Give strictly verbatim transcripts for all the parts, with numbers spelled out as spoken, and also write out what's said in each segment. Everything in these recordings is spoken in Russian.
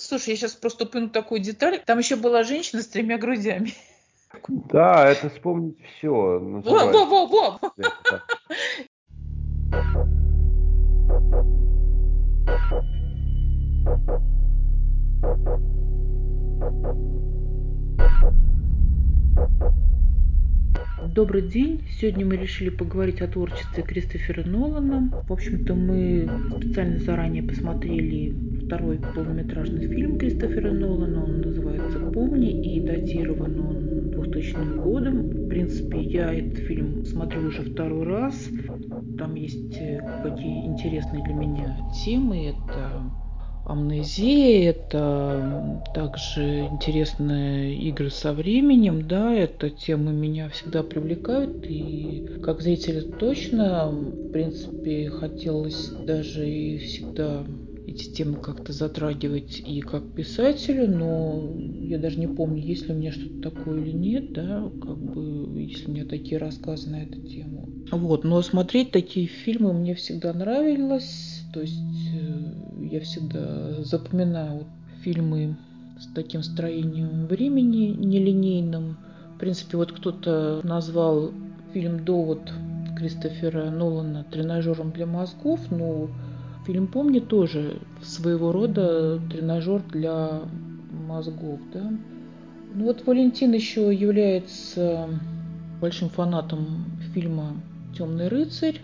Слушай, я сейчас просто упомяну такую деталь. Там еще была женщина с тремя грудями. Да, это вспомнить все. Во-во-во-во! Добрый день. Сегодня мы решили поговорить о творчестве Кристофера Нолана. В общем-то, мы специально заранее посмотрели второй полнометражный фильм Кристофера Нолана. Он называется «Помни» и датирован он двухтысячным годом. В принципе, я этот фильм смотрю уже второй раз. Там есть какие интересные для меня темы. Это амнезия, это также интересные игры со временем, да, эта тема меня всегда привлекает, и как зрителя точно, в принципе, хотелось даже и всегда эти темы как-то затрагивать и как писателю, но я даже не помню, есть ли у меня что-то такое или нет, да, как бы, есть ли у меня такие рассказы на эту тему. Вот, но смотреть такие фильмы мне всегда нравилось, то есть я всегда запоминаю фильмы с таким строением времени нелинейным. В принципе, вот кто-то назвал фильм «Довод» Кристофера Нолана тренажером для мозгов, но фильм «Помни» тоже своего рода тренажер для мозгов, да. Ну вот Валентин еще является большим фанатом фильма «Темный рыцарь».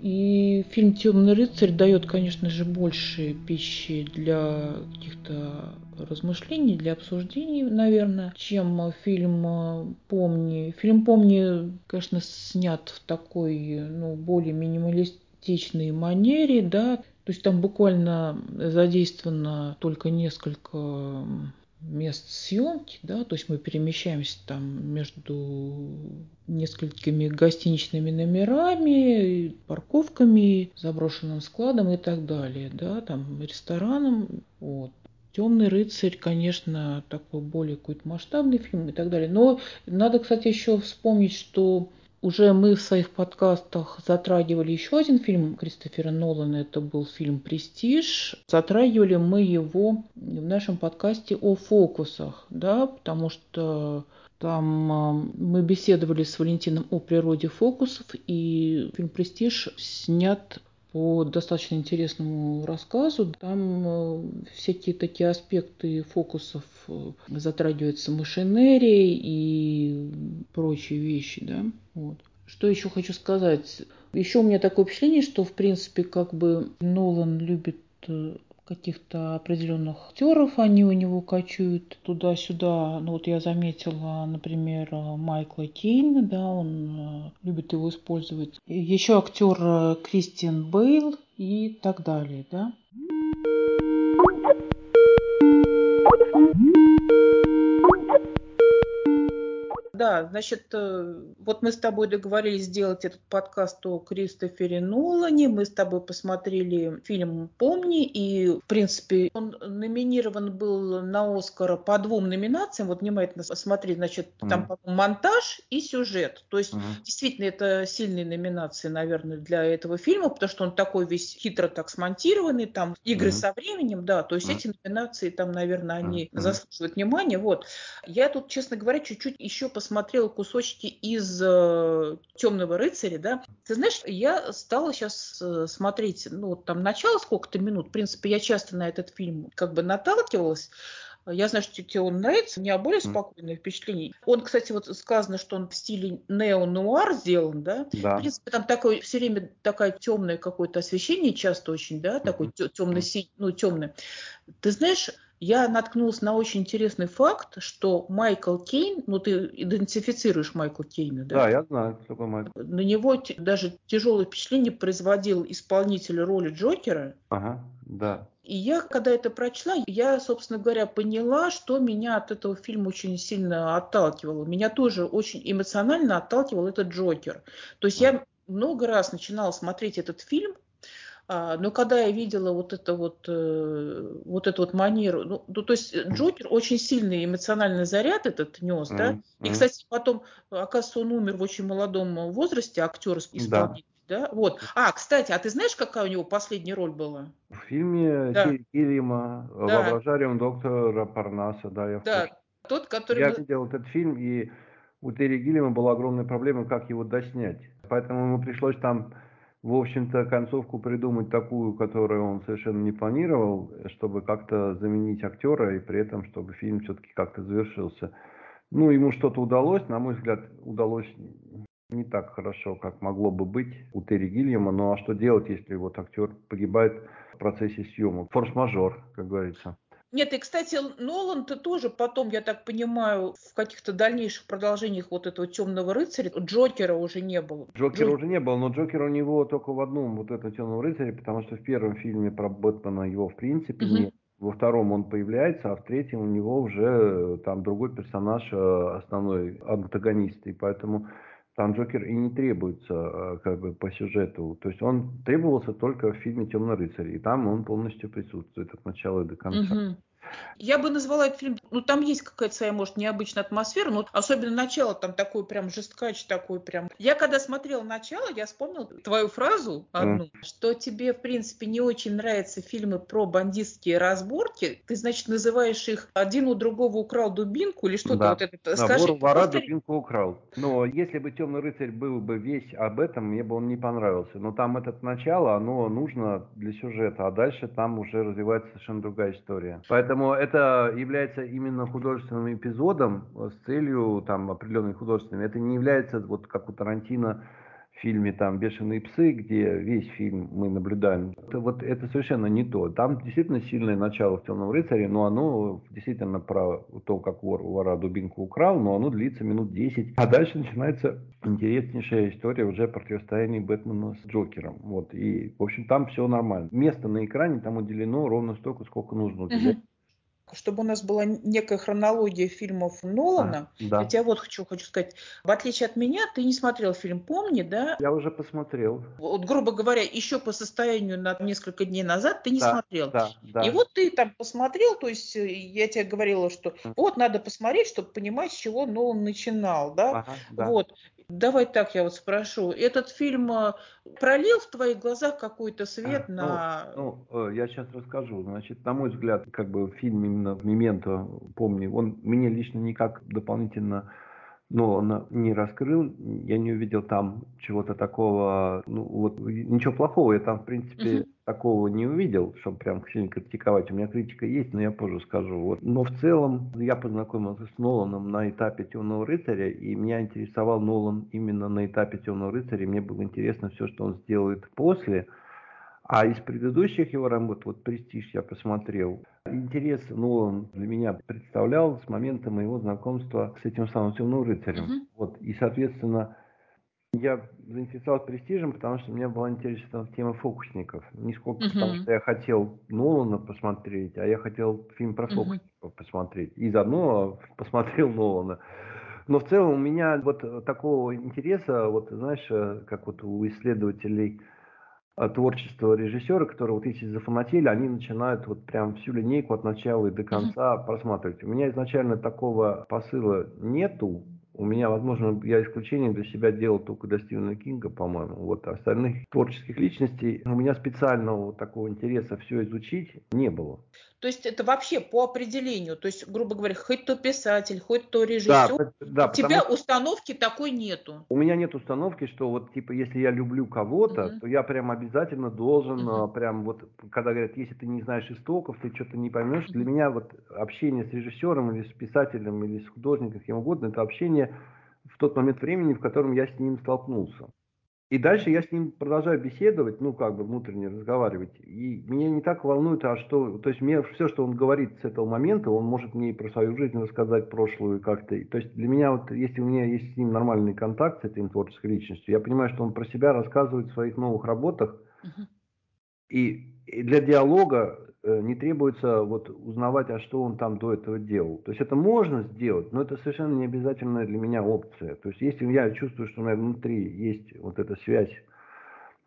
И фильм «Темный рыцарь» дает, конечно же, больше пищи для каких-то размышлений, для обсуждений, наверное, чем фильм «Помни». Фильм «Помни», конечно, снят в такой, ну, более минималистичной манере, да. То есть там буквально задействовано только несколько мест съемки, да, то есть мы перемещаемся там между несколькими гостиничными номерами, парковками, заброшенным складом и так далее, да, там рестораном, вот. «Темный рыцарь», конечно, такой более какой-то масштабный фильм и так далее, но надо, кстати, еще вспомнить, что уже мы в своих подкастах затрагивали еще один фильм Кристофера Нолана, это был фильм «Престиж». Затрагивали мы его в нашем подкасте о фокусах, да, потому что там мы беседовали с Валентином о природе фокусов, и фильм «Престиж» снят по достаточно интересному рассказу. Там всякие такие аспекты фокусов затрагиваются, машинерии и прочие вещи, да. Вот. Что еще хочу сказать? Еще у меня такое впечатление, что, в принципе, как бы Нолан любит каких-то определенных актеров, они у него качуют туда-сюда. Ну вот я заметила, например, Майкла Кейна, да, он любит его использовать. Еще актер Кристиан Бейл и так далее, да. Да, значит, вот мы с тобой договорились сделать этот подкаст о Кристофере Нолане, мы с тобой посмотрели фильм «Помни», и, в принципе, он номинирован был на «Оскара» по двум номинациям, вот внимательно смотри, значит, там mm-hmm. монтаж и сюжет, то есть, mm-hmm. действительно, это сильные номинации, наверное, для этого фильма, потому что он такой весь хитро так смонтированный, там, игры mm-hmm. со временем, да, то есть, mm-hmm. эти номинации, там, наверное, они mm-hmm. заслуживают внимания, вот. Я тут, честно говоря, чуть-чуть еще посмотрела смотрела кусочки из «Темного рыцаря», да. Ты знаешь, я стала сейчас смотреть, ну, там, начало сколько-то минут. В принципе, я часто на этот фильм как бы наталкивалась. Я знаю, что тебе он нравится. У меня более спокойное впечатление. Он, кстати, вот сказано, что он в стиле нео-нуар сделан, да? Да. В принципе, там такое, все время такое темное какое-то освещение, часто очень, да, такое темно-синий, ну, темное. Ты знаешь, я наткнулась на очень интересный факт, что Майкл Кейн, ну ты идентифицируешь Майкла Кейна, да? Да, я знаю, кто такой Майкл. На него т- даже тяжелое впечатление производил исполнитель роли Джокера. Ага, да. И я, когда это прочла, я, собственно говоря, поняла, что меня от этого фильма очень сильно отталкивало. Меня тоже очень эмоционально отталкивал этот Джокер. То есть я много раз начинала смотреть этот фильм, но когда я видела вот это вот, вот эту вот манеру, ну, ну, то есть Джокер очень сильный эмоциональный заряд этот нес, mm-hmm. да, и, кстати, потом, оказывается, он умер в очень молодом возрасте, актер исполнитель, да. Да? Вот. А, кстати, а ты знаешь, какая у него последняя роль была? В фильме да. Терри Гиллиама да. «Воображариум доктора Парнаса». Да, я, да. Тот, который... я видел этот фильм, и у Терри Гиллиама была огромная проблема, как его доснять. Поэтому ему пришлось там, в общем-то, концовку придумать такую, которую он совершенно не планировал, чтобы как-то заменить актера, и при этом, чтобы фильм все-таки как-то завершился. Ну, ему что-то удалось, на мой взгляд, удалось... не так хорошо, как могло бы быть у Терри Гиллиама. Ну а что делать, если вот актер погибает в процессе съемок? Форс-мажор, как говорится. Нет, и, кстати, Нолан-то тоже потом, я так понимаю, в каких-то дальнейших продолжениях вот этого «Темного рыцаря» Джокера уже не было. Джокера Джок... уже не было, но Джокер у него только в одном вот этом «Темном рыцаре», потому что в первом фильме про Бэтмена его в принципе угу. нет. Во втором он появляется, а в третьем у него уже там другой персонаж, основной антагонист. И поэтому... там Джокер и не требуется как бы по сюжету. То есть он требовался только в фильме «Темный рыцарь». И там он полностью присутствует от начала до конца. Угу. Я бы назвала этот фильм... Ну, там есть какая-то своя, может, необычная атмосфера. Но особенно начало там такое прям жесткач, такой прям... Я когда смотрела «Начало», я вспомнила твою фразу одну, mm. что тебе, в принципе, не очень нравятся фильмы про бандитские разборки. Ты, значит, называешь их «Один у другого украл дубинку» или что-то да. вот это. Да, скажи, вора повтори... дубинку украл. Но если бы «Темный рыцарь» был бы весь об этом, мне бы он не понравился. Но там это начало, оно нужно для сюжета, а дальше там уже развивается совершенно другая история. Поэтому это является именно художественным эпизодом с целью там определенной художественной. Это не является вот как у Тарантино в фильме там «Бешеные псы», где весь фильм мы наблюдаем. Это, вот это совершенно не то. Там действительно сильное начало в «Темном рыцаре», но оно действительно про то, как вор вора дубинку украл, но оно длится минут десять. А дальше начинается интереснейшая история уже противостояния Бэтмена с Джокером. Вот. И, в общем, там все нормально. Место на экране там уделено ровно столько, сколько нужно уделять. Чтобы у нас была некая хронология фильмов Нолана, а, да. я тебя вот хочу, хочу сказать, в отличие от меня, ты не смотрел фильм «Помни», да? Я уже посмотрел. Вот, грубо говоря, еще по состоянию на несколько дней назад ты не да, смотрел. Да, да. И вот ты там посмотрел, то есть я тебе говорила, что вот надо посмотреть, чтобы понимать, с чего Нолан начинал, да? Ага, да. Вот. Давай так я вот спрошу. Этот фильм пролил в твоих глазах какой-то свет а, на... Ну, ну, я сейчас расскажу. Значит, на мой взгляд, как бы фильм именно «Мементо», «Помни», он мне лично никак дополнительно но не раскрыл. Я не увидел там чего-то такого... Ну, вот ничего плохого я там, в принципе... Uh-huh. такого не увидел, чтобы прям сильно критиковать. У меня критика есть, но я позже скажу. Вот. Но в целом я познакомился с Ноланом на этапе «Темного рыцаря», и меня интересовал Нолан именно на этапе «Темного рыцаря». Мне было интересно все, что он сделает после. А из предыдущих его работ, вот «Престиж» я посмотрел, интерес Нолан для меня представлял с момента моего знакомства с этим самым «Темным рыцарем». Mm-hmm. Вот. И, соответственно, я заинтересовался «Престижем», потому что у меня была интересна тема фокусников. Не сколько, uh-huh. потому что я хотел Нолана посмотреть, а я хотел фильм про фокусников uh-huh. посмотреть. И заодно посмотрел Нолана. Но в целом у меня вот такого интереса, вот знаешь, как вот у исследователей творчества режиссера, которые вот если зафанатели, они начинают вот прям всю линейку от начала и до конца uh-huh. просматривать. У меня изначально такого посыла нету. У меня, возможно, я исключение для себя делал только до Стивена Кинга, по-моему. Вот остальных творческих личностей у меня специального такого интереса все изучить не было. То есть это вообще по определению, то есть, грубо говоря, хоть то писатель, хоть то режиссер, да, да, у тебя что... установки такой нету. У меня нет установки, что вот типа если я люблю кого-то, uh-huh. то я прям обязательно должен uh-huh. прям вот, когда говорят, если ты не знаешь истоков, ты что-то не поймешь. Uh-huh. Для меня вот общение с режиссером или с писателем или с художником, кем угодно, это общение в тот момент времени, в котором я с ним столкнулся. И дальше я с ним продолжаю беседовать, ну, как бы внутренне разговаривать. И меня не так волнует, а что... То есть мне все, что он говорит с этого момента, он может мне и про свою жизнь рассказать, прошлую как-то. То есть для меня, вот, если у меня есть с ним нормальный контакт, с этой творческой личностью, я понимаю, что он про себя рассказывает в своих новых работах. Uh-huh. И, и для диалога не требуется вот узнавать, а что он там до этого делал. То есть это можно сделать, но это совершенно не обязательная для меня опция. То есть если я чувствую, что у меня внутри есть вот эта связь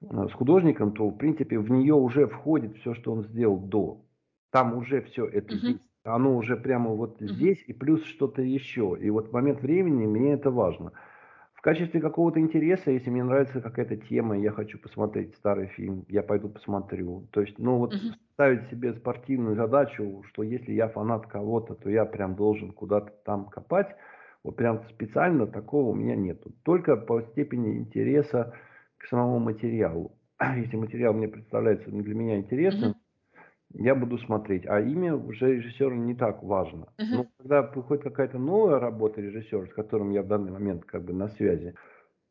с художником, то в принципе в нее уже входит все, что он сделал до. Там уже все это есть. Uh-huh. Оно уже прямо вот uh-huh. здесь и плюс что-то еще. И вот в момент времени мне это важно. В качестве какого-то интереса, если мне нравится какая-то тема, я хочу посмотреть старый фильм, я пойду посмотрю. То есть, ну вот uh-huh. ставить себе спортивную задачу, что если я фанат кого-то, то я прям должен куда-то там копать. Вот прям специально такого у меня нету. Только по степени интереса к самому материалу. Если материал мне представляется для меня интересным, uh-huh. я буду смотреть. А имя уже режиссера не так важно. Uh-huh. Но когда приходит какая-то новая работа режиссера, с которым я в данный момент как бы на связи,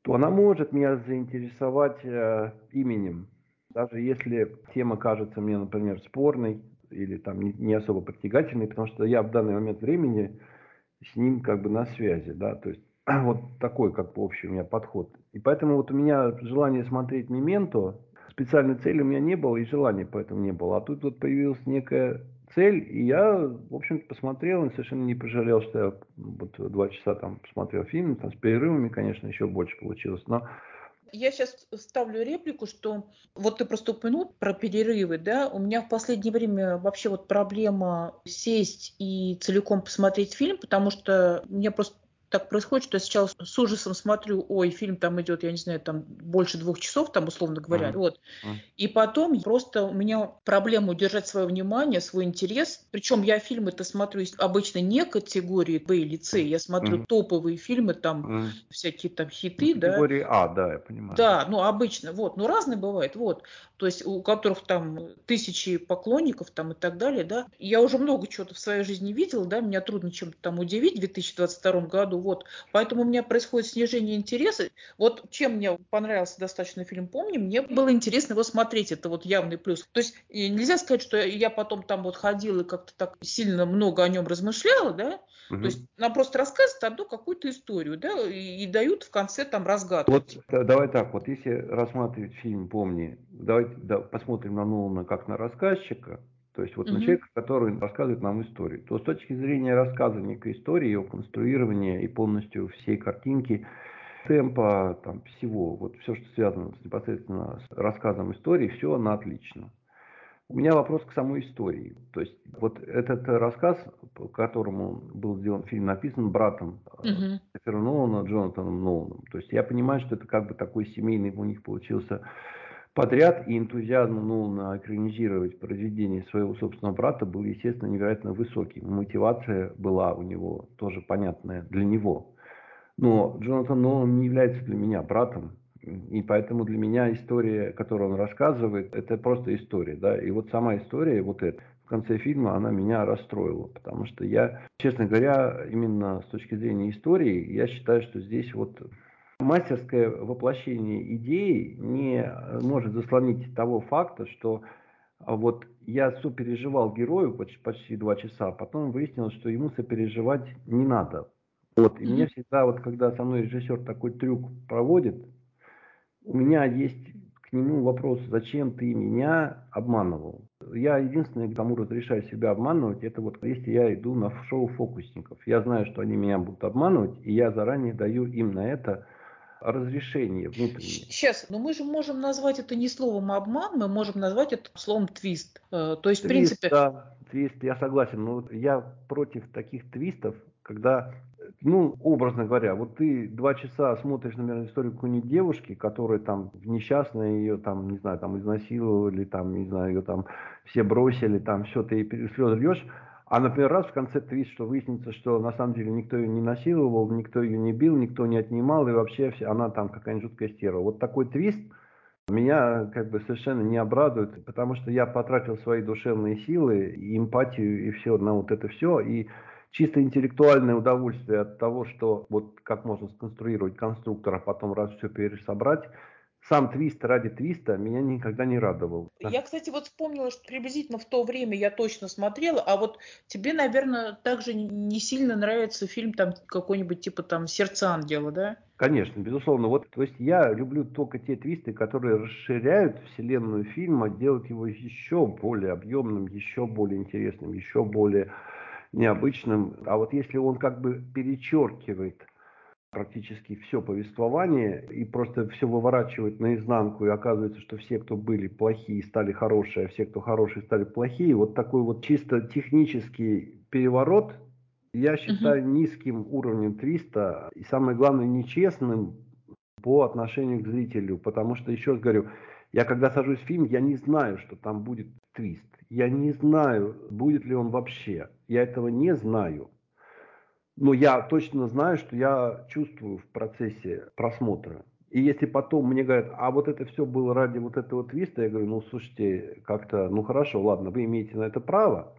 то она может меня заинтересовать э, именем. Даже если тема кажется мне, например, спорной или там не, не особо притягательной, потому что я в данный момент времени с ним как бы на связи, да, то есть вот такой как бы общий у меня подход. И поэтому вот у меня желание смотреть «Мементо», специальной цели у меня не было и желания поэтому не было, а тут вот появилась некая цель, и я, в общем-то, посмотрел и совершенно не пожалел, что я вот два часа там посмотрел фильм, там с перерывами, конечно, еще больше получилось, но... Я сейчас ставлю реплику, что вот ты просто упомянул про перерывы, да, у меня в последнее время вообще вот проблема сесть и целиком посмотреть фильм, потому что у меня просто так происходит, что я сначала с ужасом смотрю, ой, фильм там идет, я не знаю, там больше двух часов, там условно говоря, mm-hmm. вот, mm-hmm. и потом просто у меня проблема удержать свое внимание, свой интерес, причем я фильмы-то смотрю обычно не категории Б или С, я смотрю mm-hmm. топовые фильмы, там mm-hmm. всякие там хиты, ну, да. Категории А, да, я понимаю. Да, ну обычно, вот, ну разные бывают, вот, то есть у которых там тысячи поклонников там и так далее, да, я уже много чего-то в своей жизни видела, да, меня трудно чем-то там удивить в две тысячи двадцать втором году. Вот. Поэтому у меня происходит снижение интереса. Вот чем мне понравился достаточно фильм «Помни», мне было интересно его смотреть. Это вот явный плюс. То есть нельзя сказать, что я потом там вот ходила и как-то так сильно много о нем размышляла, да? Угу. То есть нам просто рассказывают одну какую-то историю, да? И, и дают в конце там разгадку. Вот давай так, вот если рассматривать фильм «Помни», давайте да, посмотрим на Нолана как на рассказчика. То есть вот mm-hmm. на человека, который рассказывает нам историю, то с точки зрения рассказа некой истории, ее конструирования и полностью всей картинки, темпа, там, всего, вот все, что связано с, непосредственно с рассказом истории, все она отлично. У меня вопрос к самой истории. То есть вот этот рассказ, по которому был сделан фильм, написан братом mm-hmm. Кристофера Нолана, Джонатаном Ноланом. То есть я понимаю, что это как бы такой семейный у них получился... подряд, и энтузиазм Нолана экранизировать произведение своего собственного брата был, естественно, невероятно высокий. Мотивация была у него тоже понятная для него. Но Джонатан Нолан не является для меня братом, и поэтому для меня история, которую он рассказывает, это просто история, да. И вот сама история, вот эта, в конце фильма, она меня расстроила, потому что я, честно говоря, именно с точки зрения истории, я считаю, что здесь вот... мастерское воплощение идеи не может заслонить того факта, что вот я сопереживал герою почти два часа, а потом выяснилось, что ему сопереживать не надо. Вот. И mm-hmm. меня всегда, вот, когда со мной режиссер такой трюк проводит, у меня есть к нему вопрос, зачем ты меня обманывал? Я единственное, к тому разрешаю себя обманывать, это вот если я иду на шоу фокусников. Я знаю, что они меня будут обманывать, и я заранее даю им на это разрешение внутреннее. Сейчас, но мы же можем назвать это не словом обман, мы можем назвать это словом твист. То есть, твист, в принципе... Да, твист, я согласен, но я против таких твистов, когда, ну, образно говоря, вот ты два часа смотришь, например, историю какой-нибудь девушки, которая там несчастная, ее там, не знаю, там изнасиловали, там, не знаю, ее там все бросили, там все, ты слезы льешь, а, например, раз в конце твист, что выяснится, что на самом деле никто ее не насиловал, никто ее не бил, никто не отнимал, и вообще она там какая-нибудь жуткая стерва. Вот такой твист меня как бы совершенно не обрадует, потому что я потратил свои душевные силы, и эмпатию, и все на вот это все, и чисто интеллектуальное удовольствие от того, что вот как можно сконструировать конструктор, а потом раз все пересобрать. Сам твист ради твиста меня никогда не радовал. Я, кстати, вот вспомнила, что приблизительно в то время я точно смотрела, а вот тебе, наверное, также не сильно нравится фильм там какой-нибудь типа там «Сердце ангела», да? Конечно, безусловно. Вот, то есть я люблю только те твисты, которые расширяют вселенную фильма, делают его еще более объемным, еще более интересным, еще более необычным. А вот если он как бы перечеркивает практически все повествование и просто все выворачивает наизнанку, и оказывается, что все, кто были плохие, стали хорошие, а все, кто хорошие, стали плохие. Вот такой вот чисто технический переворот я считаю низким уровнем твиста и, самое главное, нечестным по отношению к зрителю, потому что, еще раз говорю, я когда сажусь в фильм, я не знаю, что там будет твист. Я не знаю, будет ли он вообще. Я этого не знаю. Но я точно знаю, что я чувствую в процессе просмотра. И если потом мне говорят, а вот это все было ради вот этого твиста, я говорю, ну, слушайте, как-то, ну, хорошо, ладно, вы имеете на это право,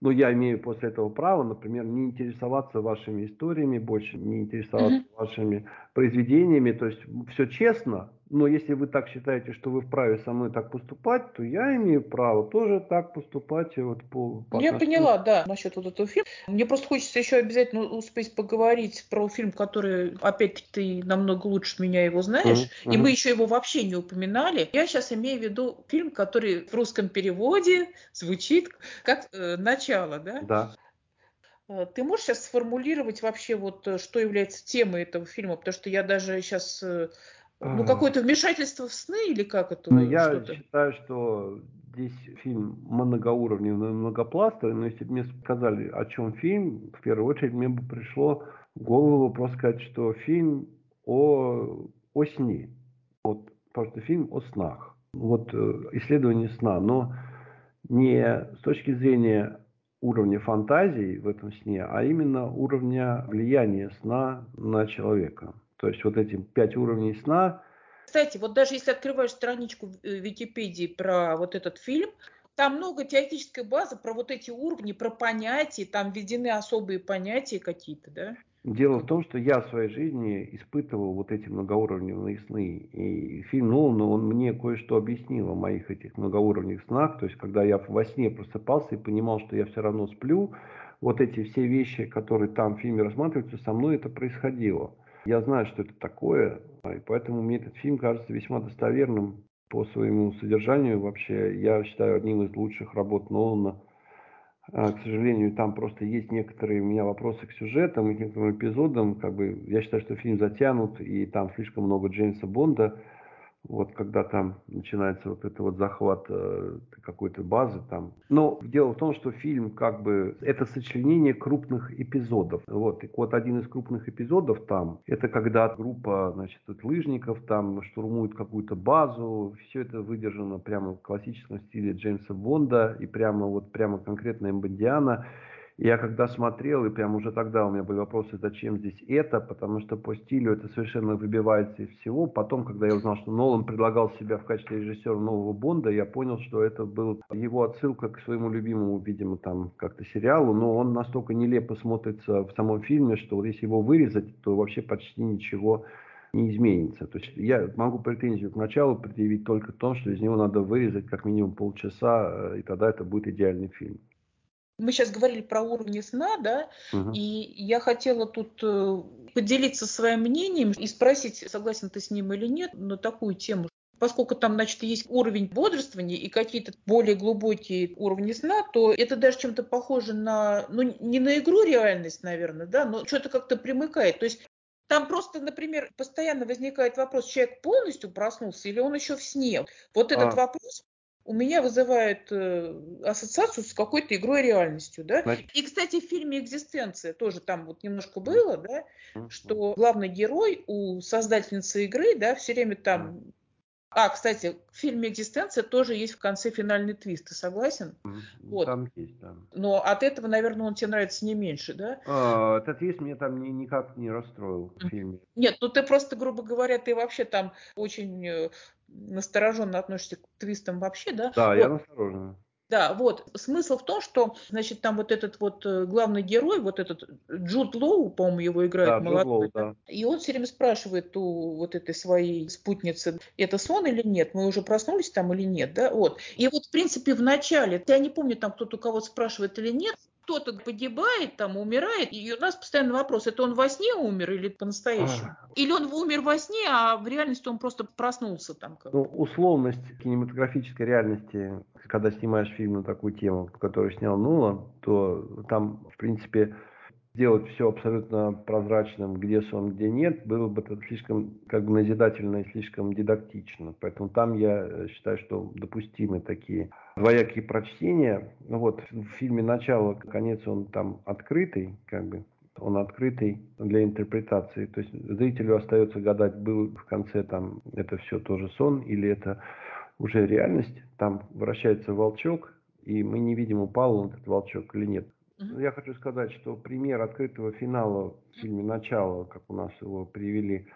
но я имею после этого право, например, не интересоваться вашими историями, больше не интересоваться mm-hmm. вашими произведениями, то есть все честно, но если вы так считаете, что вы вправе со мной так поступать, то я имею право тоже так поступать. Вот по, по я отношению... поняла, да, насчет вот этого фильма. Мне просто хочется еще обязательно успеть поговорить про фильм, который, опять-таки, ты намного лучше меня его знаешь, mm-hmm. и мы еще его вообще не упоминали. Я сейчас имею в виду фильм, который в русском переводе звучит как э, «Начало», да? Да. Ты можешь сейчас сформулировать вообще, вот, что является темой этого фильма? Потому что я даже сейчас... Ну, какое-то вмешательство в сны или как это? Ну, я что-то? считаю, что здесь фильм многоуровневый, многопластовый, но если бы мне сказали, о чем фильм, в первую очередь мне бы пришло в голову просто сказать, что фильм о, о сне. Вот, просто фильм о снах. Вот исследование сна, но не с точки зрения уровня фантазии в этом сне, а именно уровня влияния сна на человека. То есть вот эти пять уровней сна. Кстати, вот даже если открываешь страничку в Википедии про вот этот фильм, там много теоретической базы про вот эти уровни, про понятия, там введены особые понятия какие-то, да? Дело в том, что я в своей жизни испытывал вот эти многоуровневые сны. И фильм Нолана, он мне кое-что объяснил о моих этих многоуровневых снах. То есть когда я во сне просыпался и понимал, что я все равно сплю, вот эти все вещи, которые там в фильме рассматриваются, со мной это происходило. Я знаю, что это такое, и поэтому мне этот фильм кажется весьма достоверным по своему содержанию. Вообще, я считаю, одним из лучших работ Нолана. А, к сожалению, там просто есть некоторые у меня вопросы к сюжетам и к некоторым эпизодам. Как бы, я считаю, что фильм затянут, и там слишком много Джеймса Бонда. Вот когда там начинается вот этот вот захват э, какой-то базы там. Но дело в том, что фильм как бы это сочленение крупных эпизодов. Вот, и вот один из крупных эпизодов там, это когда группа, значит, лыжников там штурмует какую-то базу. Все это выдержано прямо в классическом стиле Джеймса Бонда и прямо вот прямо конкретно Бондиана. Я когда смотрел, и прям уже тогда у меня были вопросы, зачем здесь это, потому что по стилю это совершенно выбивается из всего. Потом, когда я узнал, что Нолан предлагал себя в качестве режиссера нового Бонда, я понял, что это была его отсылка к своему любимому, видимо, там как-то сериалу, но он настолько нелепо смотрится в самом фильме, что вот если его вырезать, то вообще почти ничего не изменится. То есть я могу претензию к началу предъявить только в том, что из него надо вырезать как минимум полчаса, и тогда это будет идеальный фильм. Мы сейчас говорили про уровни сна, да, угу. И я хотела тут поделиться своим мнением и спросить, согласен ты с ним или нет, на такую тему. Поскольку там, значит, есть уровень бодрствования и какие-то более глубокие уровни сна, то это даже чем-то похоже на, ну, не на игру реальность, наверное, да, но что-то как-то примыкает. То есть там просто, например, постоянно возникает вопрос, человек полностью проснулся или он еще в сне. Вот этот а. вопрос... у меня вызывает э, ассоциацию с какой-то игрой реальностью, да. Значит. И, кстати, в фильме «Экзистенция» тоже там вот немножко было, да, mm-hmm. что главный герой у создательницы игры, да, все время там... Mm-hmm. А, кстати, в фильме «Экзистенция» тоже есть в конце финальный твист, ты согласен? Mm-hmm. Вот. Там есть, да. Но от этого, наверное, он тебе нравится не меньше, да? А, этот твист меня там ни, никак не расстроил в фильме. Нет, ну ты просто, грубо говоря, ты вообще там очень... настороженно относишься к твистам вообще, да? Да, вот. Я настороженно. Да, вот. Смысл в том, что, значит, там вот этот вот главный герой, вот этот Джуд Лоу, по-моему, его играет, да, молодой. Джуд Лоу, да. И он все время спрашивает у вот этой своей спутницы, это сон или нет? Мы уже проснулись там или нет, да? Вот. И вот, в принципе, в начале, я не помню, там кто-то у кого-то спрашивает или нет, кто-то погибает, там, умирает, и у нас постоянно вопрос, это он во сне умер или по-настоящему? А. Или он умер во сне, а в реальности он просто проснулся там как-то? Ну, условность кинематографической реальности, когда снимаешь фильм на такую тему, которую снял Нолан, то там, в принципе, сделать все абсолютно прозрачным, где сон, где нет, было бы слишком как бы назидательно и слишком дидактично. Поэтому там я считаю, что допустимы такие двоякие прочтения. Вот в фильме «Начало», конец он там открытый, как бы он открытый для интерпретации. То есть зрителю остается гадать, был в конце там это все тоже сон или это уже реальность. Там вращается волчок, и мы не видим, упал он, этот волчок, или нет. Uh-huh. Я хочу сказать, что пример открытого финала в фильме «Начало», как у нас его привели,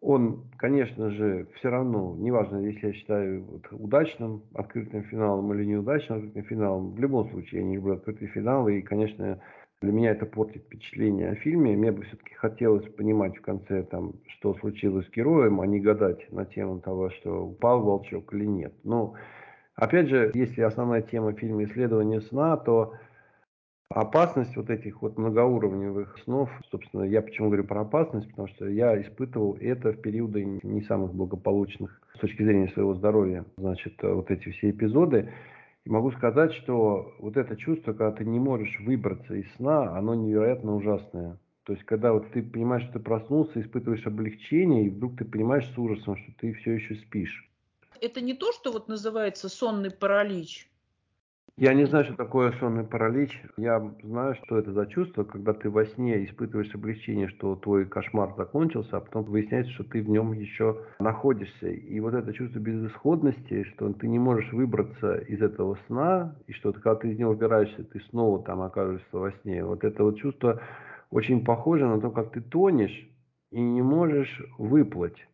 он, конечно же, все равно, неважно, если я считаю вот, удачным открытым финалом или неудачным открытым финалом, в любом случае я не люблю открытые финалы, и, конечно, для меня это портит впечатление о фильме. Мне бы все-таки хотелось понимать в конце, там, что случилось с героем, а не гадать на тему того, что упал волчок или нет. Но, опять же, если основная тема фильма «Исследование сна», то опасность вот этих вот многоуровневых снов, собственно, я почему говорю про опасность, потому что я испытывал это в периоды не самых благополучных с точки зрения своего здоровья, значит, вот эти все эпизоды. И могу сказать, что вот это чувство, когда ты не можешь выбраться из сна, оно невероятно ужасное. То есть, когда вот ты понимаешь, что ты проснулся, испытываешь облегчение, и вдруг ты понимаешь с ужасом, что ты все еще спишь. Это не то, что вот называется сонный паралич? Я не знаю, что такое сонный паралич. Я знаю, что это за чувство, когда ты во сне испытываешь облегчение, что твой кошмар закончился, а потом выясняется, что ты в нем еще находишься. И вот это чувство безысходности, что ты не можешь выбраться из этого сна, и что когда ты из него убираешься, ты снова там окажешься во сне. Вот это вот чувство очень похоже на то, как ты тонешь и не можешь выплыть.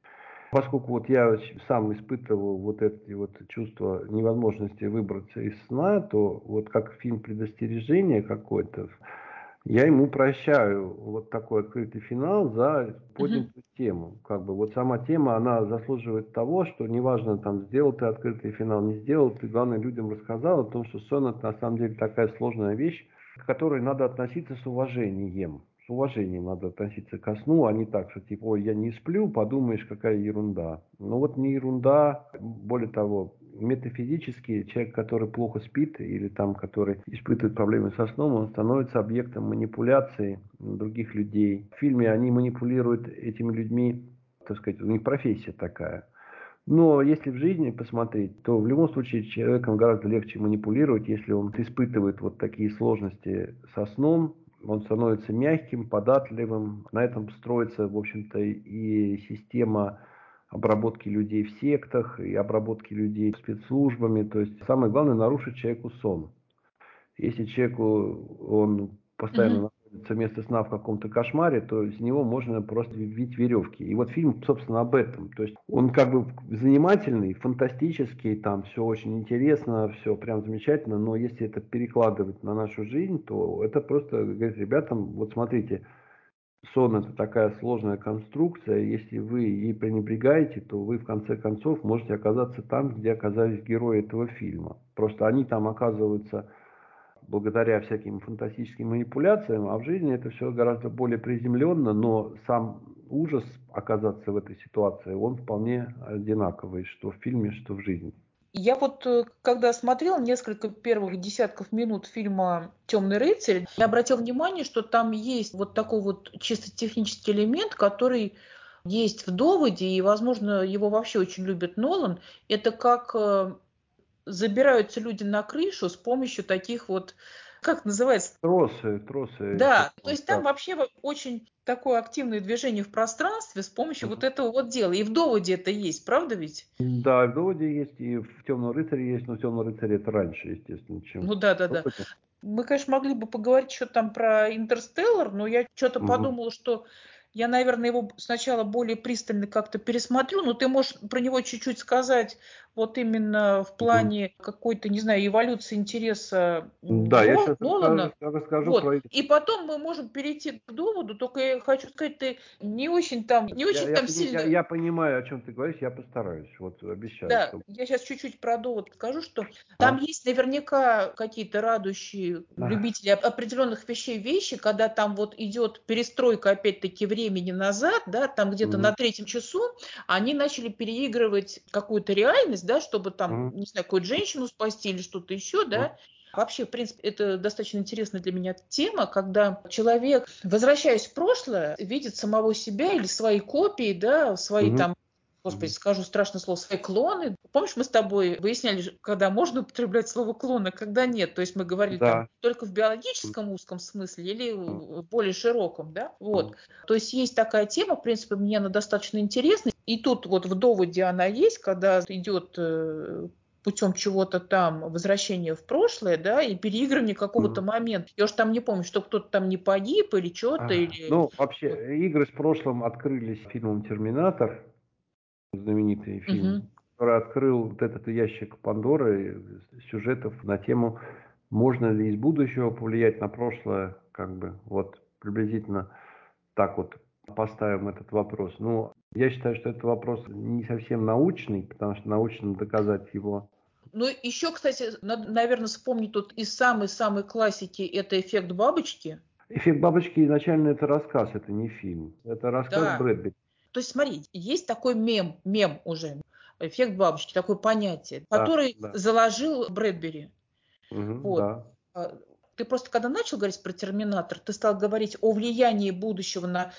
Поскольку вот я сам испытывал вот эти вот чувства невозможности выбраться из сна, то вот как фильм «Предостережение» какой-то, я ему прощаю вот такой открытый финал за поднятую uh-huh. тему. Как бы вот сама тема, она заслуживает того, что неважно, там, сделал ты открытый финал, не сделал, ты, главное, людям рассказал о том, что сон – это на самом деле такая сложная вещь, к которой надо относиться с уважением. С уважением надо относиться ко сну, а не так, что типа, ой, я не сплю, подумаешь, какая ерунда. Ну вот не ерунда, более того, метафизически человек, который плохо спит или там, который испытывает проблемы со сном, он становится объектом манипуляции других людей. В фильме они манипулируют этими людьми, так сказать, у них профессия такая. Но если в жизни посмотреть, то в любом случае человеком гораздо легче манипулировать, если он испытывает вот такие сложности со сном. Он становится мягким, податливым. На этом строится, в общем-то, и система обработки людей в сектах, и обработки людей спецслужбами. То есть самое главное – нарушить человеку сон. Если человеку он постоянно mm-hmm. находится вместо сна в каком-то кошмаре, то из него можно просто вить веревки. И вот фильм, собственно, об этом. То есть он как бы занимательный, фантастический, там все очень интересно, все прям замечательно, но если это перекладывать на нашу жизнь, то это просто говорит ребятам, вот смотрите, сон – это такая сложная конструкция, если вы ей пренебрегаете, то вы в конце концов можете оказаться там, где оказались герои этого фильма. Просто они там оказываются благодаря всяким фантастическим манипуляциям, а в жизни это все гораздо более приземленно, но сам ужас оказаться в этой ситуации, он вполне одинаковый, что в фильме, что в жизни. Я вот, когда смотрела несколько первых десятков минут фильма «Темный рыцарь», я обратила внимание, что там есть вот такой вот чисто технический элемент, который есть в «Доводе», и, возможно, его вообще очень любит Нолан. Это как... забираются люди на крышу с помощью таких вот, как называется? Тросы, тросы. Да, то есть там вообще очень такое активное движение в пространстве с помощью вот этого вот дела. И в «Доводе» это есть, правда ведь? Да, в «Доводе» есть, и в «Темном рыцаре» есть, но в «Темном рыцаре» это раньше, естественно, чем... Ну да, да, да. Мы, конечно, могли бы поговорить еще там про «Интерстеллар», но я что-то угу. подумала, что... Я, наверное, его сначала более пристально как-то пересмотрю, но ты можешь про него чуть-чуть сказать вот именно в плане какой-то, не знаю, эволюции интереса да, Нол- Нолана. Да, я расскажу вот. про это. И потом мы можем перейти к «Доводу», только я хочу сказать, ты не очень там, не очень я, там я, сильно... Я, я понимаю, о чем ты говоришь, я постараюсь, вот обещаю. Да, чтобы... я сейчас чуть-чуть про «Довод» скажу, что там а? есть наверняка какие-то радующие а. любители определенных вещей вещи, когда там вот идет перестройка, опять-таки, времени, времени назад, да, там где-то mm-hmm. на третьем часу они начали переигрывать какую-то реальность, да, чтобы там, mm-hmm. не знаю, какую-то женщину спасти или что-то еще, да. Mm-hmm. Вообще, в принципе, это достаточно интересная для меня тема, когда человек, возвращаясь в прошлое, видит самого себя или свои копии, да, свои mm-hmm. там Господи, скажу страшное слово. Свои клоны. Помнишь, мы с тобой выясняли, когда можно употреблять слово клон, а когда нет. То есть мы говорили да. там, только в биологическом узком смысле или в более широком, да? Вот. То есть есть такая тема, в принципе, мне она достаточно интересна. И тут вот в «Доводе» она есть, когда идет путем чего-то там возвращения в прошлое, да, и переигрывание какого-то mm-hmm. момента. Я уж там не помню, что кто-то там не погиб или что-то. А, или... Ну, вообще, игры с прошлым открылись фильмом «Терминатор», знаменитый фильм, mm-hmm. который открыл вот этот ящик Пандоры сюжетов на тему, можно ли из будущего повлиять на прошлое, как бы, вот, приблизительно так вот поставим этот вопрос. Ну, я считаю, что этот вопрос не совсем научный, потому что научно доказать его. Ну, еще, кстати, надо, наверное, вспомнить тут из самой-самой классики это «Эффект бабочки». «Эффект бабочки» изначально это рассказ, это не фильм. Это рассказ да. Брэдбери. То есть, смотри, есть такой мем, мем уже, «Эффект бабочки», такое понятие, да, который да. заложил Брэдбери. Угу, вот. Да. Ты просто, когда начал говорить про «Терминатор», ты стал говорить о влиянии будущего на...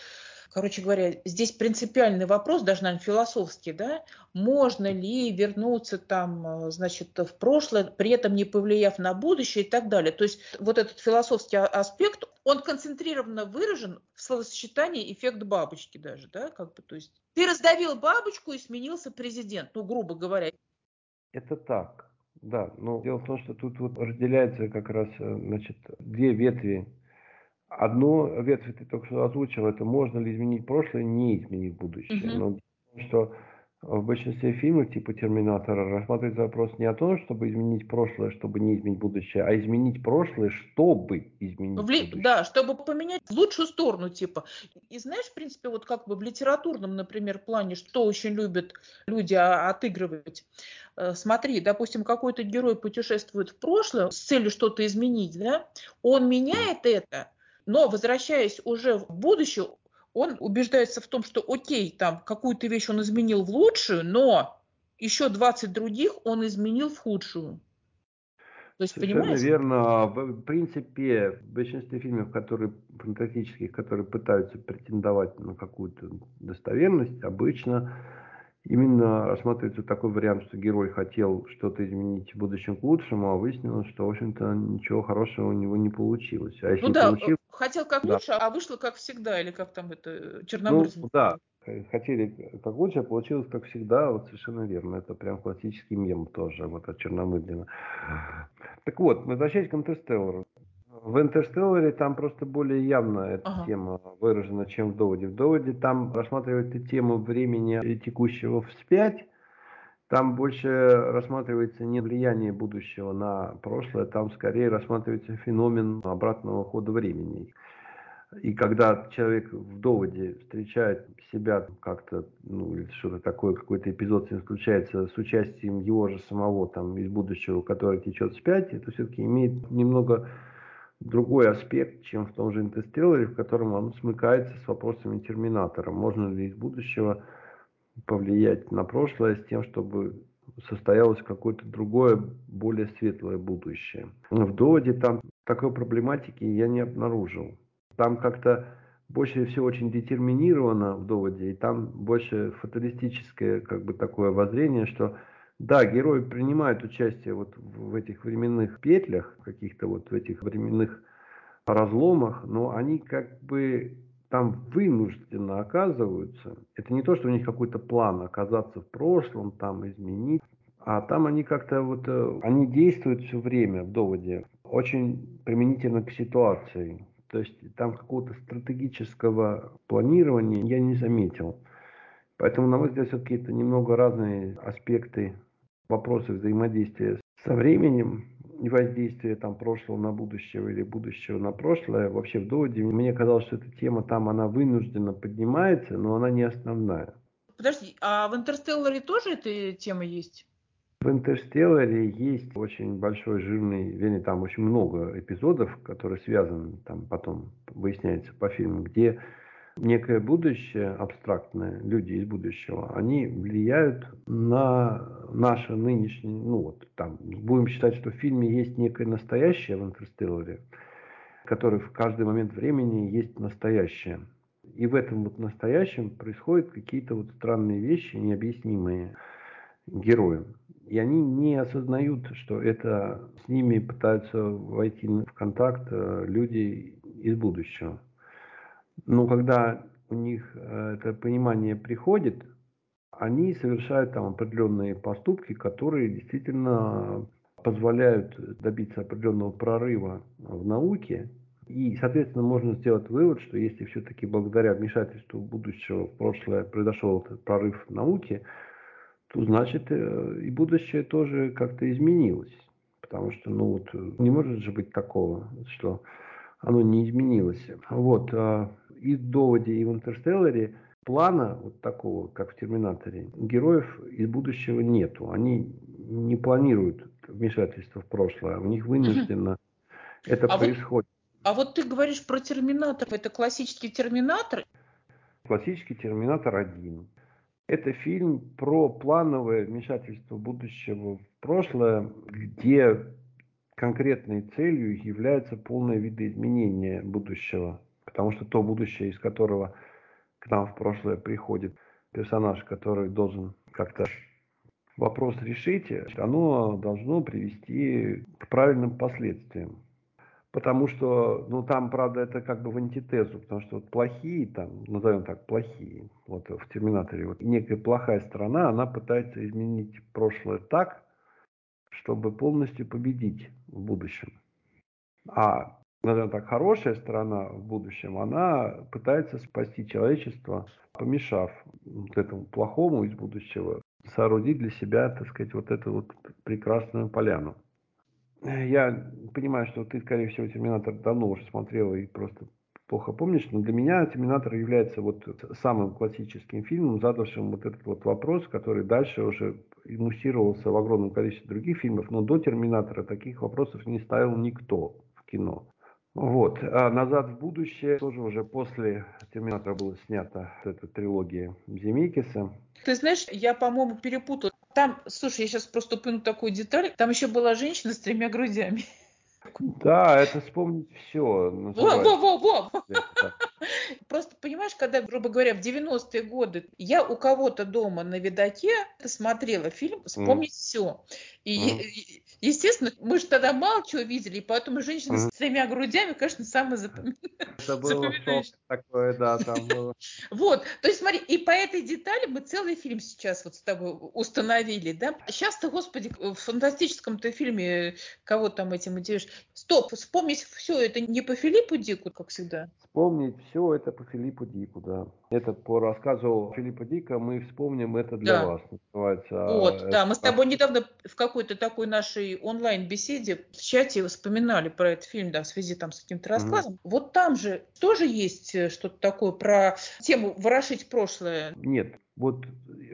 Короче говоря, здесь принципиальный вопрос, даже, наверное, философский, да, можно ли вернуться там, значит, в прошлое, при этом не повлияв на будущее и так далее. То есть вот этот философский аспект, он концентрированно выражен в словосочетании «эффект бабочки» даже, да, как бы, то есть ты раздавил бабочку и сменился президент, ну, грубо говоря. Это так, да, но дело в том, что тут вот разделяется как раз, значит, две ветви. Одну ветвь ты только что озвучил, это можно ли изменить прошлое, не изменить будущее. Uh-huh. Но что в большинстве фильмов типа «Терминатора» рассматривается вопрос не о том, чтобы изменить прошлое, чтобы не изменить будущее, а изменить прошлое, чтобы изменить Вли... будущее. Да, чтобы поменять в лучшую сторону типа. И знаешь, в принципе, вот как бы в литературном, например, плане, что очень любят люди отыгрывать. Смотри, допустим, какой-то герой путешествует в прошлое с целью что-то изменить, да? Он меняет это. Но, возвращаясь уже в будущее, он убеждается в том, что окей, там какую-то вещь он изменил в лучшую, но еще двадцать других он изменил в худшую. То есть, понимаешь? Верно. В принципе, в большинстве фильмов, которые фантастических, которые пытаются претендовать на какую-то достоверность, обычно именно рассматривается такой вариант, что герой хотел что-то изменить в будущем к лучшему, а выяснилось, что, в общем-то, ничего хорошего у него не получилось. А если ну да, получилось, хотел как да. лучше, а вышло как всегда, или как там это, черномырдин. Ну да, хотели как лучше, а получилось как всегда, вот совершенно верно. Это прям классический мем тоже, вот от Черномырдина. Так вот, возвращаясь к «Интерстеллару». В «Интерстелларе» там просто более явно эта ага. тема выражена, чем в «Доводе». В «Доводе» там рассматривается тема времени текущего вспять. Там больше рассматривается не влияние будущего на прошлое, там скорее рассматривается феномен обратного хода времени. И когда человек в «Доводе» встречает себя как-то, ну, или что-то такое, какой-то эпизод случается с участием его же самого там из будущего, который течет вспять, это все-таки имеет немного... другой аспект, чем в том же «Интерстелларе», в котором он смыкается с вопросами «Терминатора». Можно ли из будущего повлиять на прошлое с тем, чтобы состоялось какое-то другое, более светлое будущее? В «Доводе» там такой проблематики я не обнаружил. Там как-то больше всего очень детерминировано в «Доводе», и там больше фаталистическое как бы такое воззрение, что да, герои принимают участие вот в этих временных петлях, каких-то вот в этих временных разломах, но они как бы там вынужденно оказываются. Это не то, что у них какой-то план оказаться в прошлом, там изменить, а там они как-то вот, они действуют все время в «Доводе», очень применительно к ситуации. То есть там какого-то стратегического планирования я не заметил. Поэтому, на мой взгляд, все-таки это немного разные аспекты вопросы взаимодействия со временем и воздействия там прошлого на будущее или будущего на прошлое. Вообще в «Доводе» мне казалось, что эта тема там, она вынужденно поднимается, но она не основная. Подожди, а в «Интерстелларе» тоже эта тема есть? В «Интерстелларе» есть очень большой, жирный, вернее, там очень много эпизодов, которые связаны, там потом выясняется по фильму, где... некое будущее абстрактное, люди из будущего, они влияют на наше нынешнее, ну вот там, будем считать, что в фильме есть некое настоящее в «Интерстелларе», которое в каждый момент времени есть настоящее. И в этом вот настоящем происходят какие-то вот странные вещи, необъяснимые героям. И они не осознают, что это с ними пытаются войти в контакт люди из будущего. Но когда у них это понимание приходит, они совершают там определенные поступки, которые действительно позволяют добиться определенного прорыва в науке. И, соответственно, можно сделать вывод, что если все-таки благодаря вмешательству будущего в прошлое произошел этот прорыв в науке, то, значит, и будущее тоже как-то изменилось. Потому что, ну вот, не может же быть такого, что оно не изменилось. Вот. И в «Доводе», и в «Интерстелларе» плана, вот такого, как в «Терминаторе», героев из будущего нету. Они не планируют вмешательство в прошлое. У них вынужденно это а происходит. Вот, а вот ты говоришь про «Терминатор». Это классический «Терминатор»? Классический «Терминатор один». Это фильм про плановое вмешательство будущего в прошлое, где конкретной целью является полное видоизменение будущего. Потому что то будущее, из которого к нам в прошлое приходит персонаж, который должен как-то вопрос решить, оно должно привести к правильным последствиям. Потому что, ну там, правда, это как бы в антитезу, потому что вот плохие там, назовем так, плохие, вот в «Терминаторе», вот некая плохая сторона, она пытается изменить прошлое так, чтобы полностью победить в будущем. А, назовем так, хорошая сторона в будущем, она пытается спасти человечество, помешав вот этому плохому из будущего соорудить для себя, так сказать, вот эту вот прекрасную поляну. Я понимаю, что ты, скорее всего, «Терминатор» давно уже смотрела и просто плохо помнишь, но для меня «Терминатор» является вот самым классическим фильмом, задавшим вот этот вот вопрос, который дальше уже муссировался в огромном количестве других фильмов, но до «Терминатора» таких вопросов не ставил никто в кино. Вот. А «Назад в будущее» тоже уже после «Терминатора» была снята эта трилогия Земекиса. Ты знаешь, я, по-моему, перепутала. Там, слушай, я сейчас просто упомяну такую деталь. Там еще была женщина с тремя грудями. Да, это «Вспомнить все». Во-во-во-во! Просто, понимаешь, когда, грубо говоря, в девяностые годы я у кого-то дома на видаке смотрела фильм «Вспомнить mm. все». И, mm. и, естественно, мы же тогда мало чего видели, и поэтому женщина mm. с тремя грудями, конечно, самая запоминающая. Такое, да, там было. Вот, то есть, смотри, и по этой детали мы целый фильм сейчас вот с тобой установили, да? Сейчас-то, господи, в фантастическом-то фильме кого там этим удивишь? Стоп, «Вспомнить все» — это не по Филиппу Дику, как всегда? «Вспомнить все» — это по Филиппу Дику, да. Это по рассказу Филиппа Дика «Мы вспомним это для да. вас». Называется. Вот, это... да, мы с тобой недавно в какой-то такой нашей онлайн-беседе в чате вспоминали про этот фильм, да, в связи там с каким-то рассказом. Mm-hmm. Вот там же тоже есть что-то такое про тему «ворошить прошлое». Нет, вот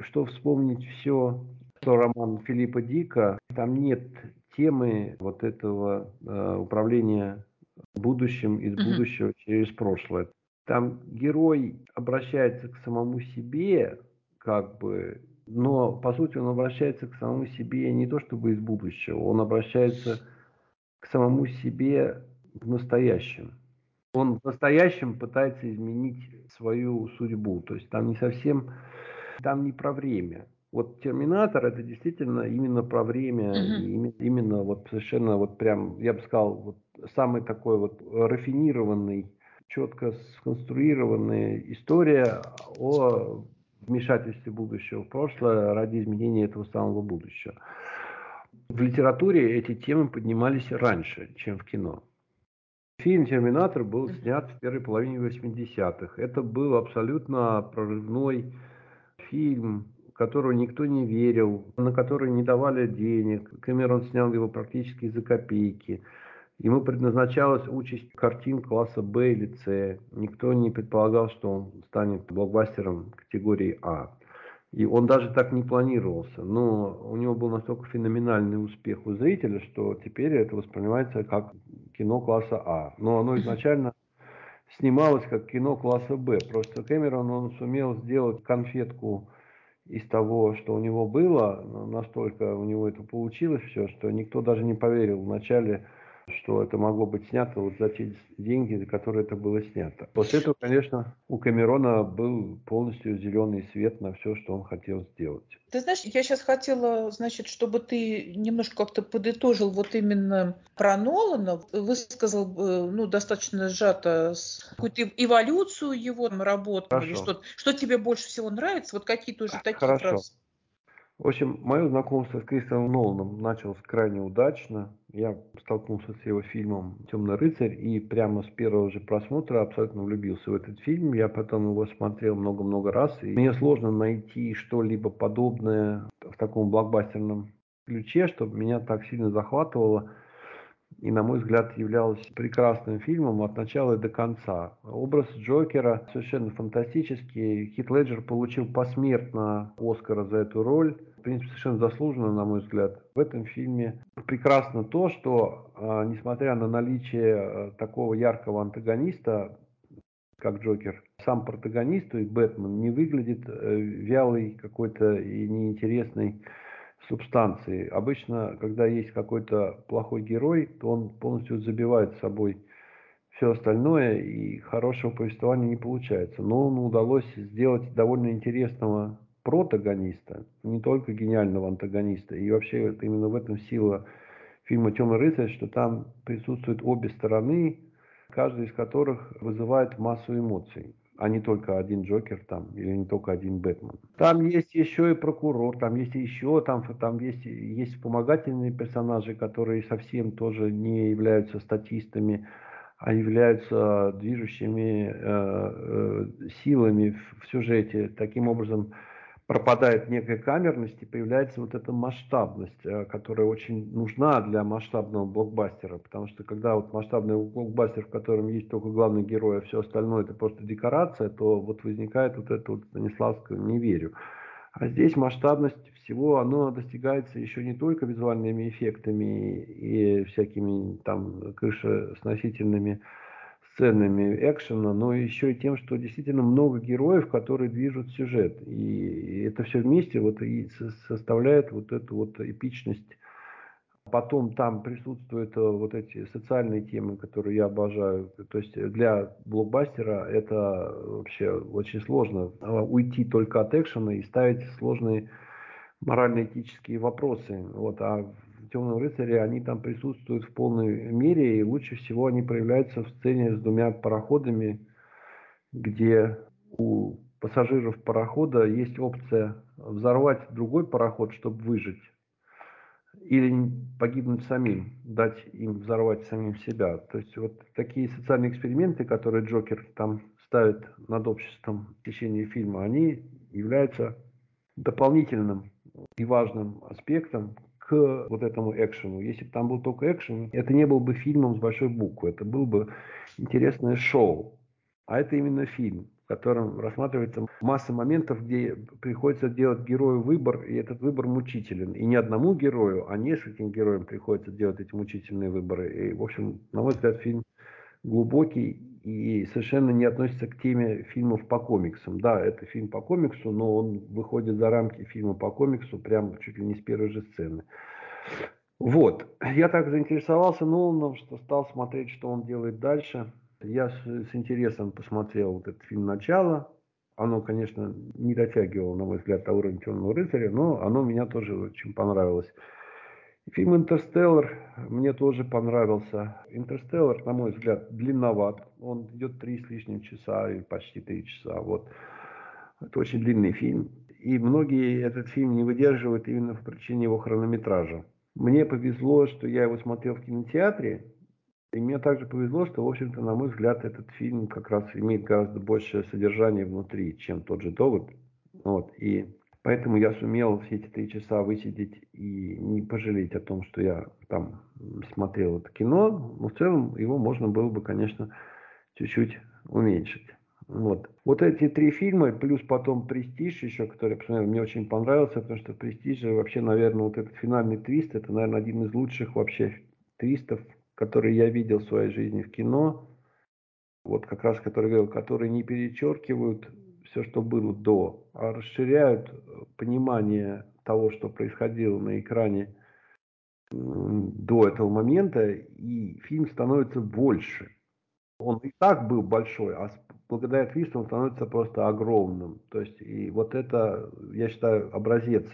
что «Вспомнить все», что роман Филиппа Дика, там нет темы вот этого э, управления будущим из mm-hmm. будущего через прошлое. Там герой обращается к самому себе, как бы, но, по сути, он обращается к самому себе не то чтобы из будущего, он обращается к самому себе в настоящем. Он в настоящем пытается изменить свою судьбу, то есть там не совсем, там не про время. Вот «Терминатор» — это действительно именно про время, mm-hmm. именно, именно вот совершенно вот прям, я бы сказал, вот самый такой вот рафинированный, четко сконструированная история о вмешательстве будущего в прошлое ради изменения этого самого будущего. В литературе эти темы поднимались раньше, чем в кино. Фильм «Терминатор» был снят в первой половине восьмидесятых. Это был абсолютно прорывной фильм, которого никто не верил, на который не давали денег. Кэмерон снял его практически за копейки. Ему предназначалась участь картин класса Б или С. Никто не предполагал, что он станет блокбастером категории А. И он даже так не планировался. Но у него был настолько феноменальный успех у зрителя, что теперь это воспринимается как кино класса А. Но оно изначально снималось как кино класса Б. Просто Кэмерон, он сумел сделать конфетку из того, что у него было. Настолько у него это получилось все, что никто даже не поверил вначале, что это могло быть снято вот за те деньги, за которые это было снято. После этого, конечно, у Кэмерона был полностью зеленый свет на все, что он хотел сделать. Ты знаешь, я сейчас хотела, значит, чтобы ты немножко как-то подытожил вот именно про Нолана, высказал, ну, достаточно сжато какую-то эволюцию его работ, или что-то. Что тебе больше всего нравится? Вот какие-то уже такие Хорошо. фразы. В общем, мое знакомство с Кристофером Ноланом началось крайне удачно. Я столкнулся с его фильмом «Темный рыцарь» и прямо с первого же просмотра абсолютно влюбился в этот фильм. Я потом его смотрел много-много раз. И мне сложно найти что-либо подобное в таком блокбастерном ключе, чтобы меня так сильно захватывало. И, на мой взгляд, являлось прекрасным фильмом от начала до конца. Образ Джокера совершенно фантастический. Хит Леджер получил посмертно Оскара за эту роль. В принципе, совершенно заслуженно, на мой взгляд. В этом фильме прекрасно то, что, несмотря на наличие такого яркого антагониста, как Джокер, сам протагонист, то есть Бэтмен, не выглядит вялой какой-то и неинтересной субстанции. Обычно, когда есть какой-то плохой герой, то он полностью забивает собой все остальное, и хорошего повествования не получается. Но ему удалось сделать довольно интересного протагониста, не только гениального антагониста. И вообще это именно в этом сила фильма «Темный рыцарь», что там присутствуют обе стороны, каждая из которых вызывает массу эмоций, а не только один Джокер там, или не только один Бэтмен. Там есть еще и прокурор, там есть еще, там, там есть, есть вспомогательные персонажи, которые совсем тоже не являются статистами, а являются движущими э, э, силами в, в сюжете. Таким образом, пропадает некая камерность и появляется вот эта масштабность, э, которая очень нужна для масштабного блокбастера. Потому что когда вот масштабный блокбастер, в котором есть только главный герой, а все остальное это просто декорация, то вот возникает вот это вот станиславское «не верю». А здесь масштабность всего, она достигается еще не только визуальными эффектами и всякими там крышесносительными сценами экшена, но еще и тем, что действительно много героев, которые движут сюжет. И это все вместе вот и составляет вот эту вот эпичность. Потом там присутствуют вот эти социальные темы, которые я обожаю. То есть для блокбастера это вообще очень сложно. Уйти только от экшена и ставить сложные морально-этические вопросы. Вот. А в «Темном рыцаре» они там присутствуют в полной мере, и лучше всего они проявляются в сцене с двумя пароходами, где у пассажиров парохода есть опция взорвать другой пароход, чтобы выжить, или погибнуть самим, дать им взорвать самим себя. То есть вот такие социальные эксперименты, которые Джокер там ставит над обществом в течение фильма, они являются дополнительным и важным аспектом к вот этому экшену. Если бы там был только экшен, это не был бы фильмом с большой буквы, это было бы интересное шоу. А это именно фильм, в котором рассматривается масса моментов, где приходится делать герою выбор, и этот выбор мучителен. И не одному герою, а нескольким героям приходится делать эти мучительные выборы. И, в общем, на мой взгляд, фильм глубокий и совершенно не относится к теме фильмов по комиксам. Да, это фильм по комиксу, но он выходит за рамки фильма по комиксу прямо чуть ли не с первой же сцены. Вот. Я так заинтересовался Ноланом, что стал смотреть, что он делает дальше. Я с, с интересом посмотрел вот этот фильм «Начало». Оно, конечно, не дотягивало, на мой взгляд, до уровня «Темного рыцаря», но оно меня тоже очень понравилось. Фильм «Интерстеллар» мне тоже понравился. «Интерстеллар», на мой взгляд, длинноват. Он идет три с лишним часа, или почти три часа. Вот. Это очень длинный фильм. И многие этот фильм не выдерживают именно по причине его хронометража. Мне повезло, что я его смотрел в кинотеатре. И мне также повезло, что, в общем-то, на мой взгляд, этот фильм как раз имеет гораздо большее содержание внутри, чем тот же «Довод». Вот. И поэтому я сумел все эти три часа высидеть и не пожалеть о том, что я там смотрел это кино. Но в целом его можно было бы, конечно, чуть-чуть уменьшить. Вот. Вот эти три фильма, плюс потом «Престиж» еще, который, посмотрел, мне очень понравился, потому что «Престиж» вообще, наверное, вот этот финальный твист, это, наверное, один из лучших вообще твистов, который я видел в своей жизни в кино, вот как раз, который говорил, которые не перечеркивают все, что было до, а расширяют понимание того, что происходило на экране до этого момента, и фильм становится больше. Он и так был большой, а благодаря твисту он становится просто огромным. То есть, и вот это, я считаю, образец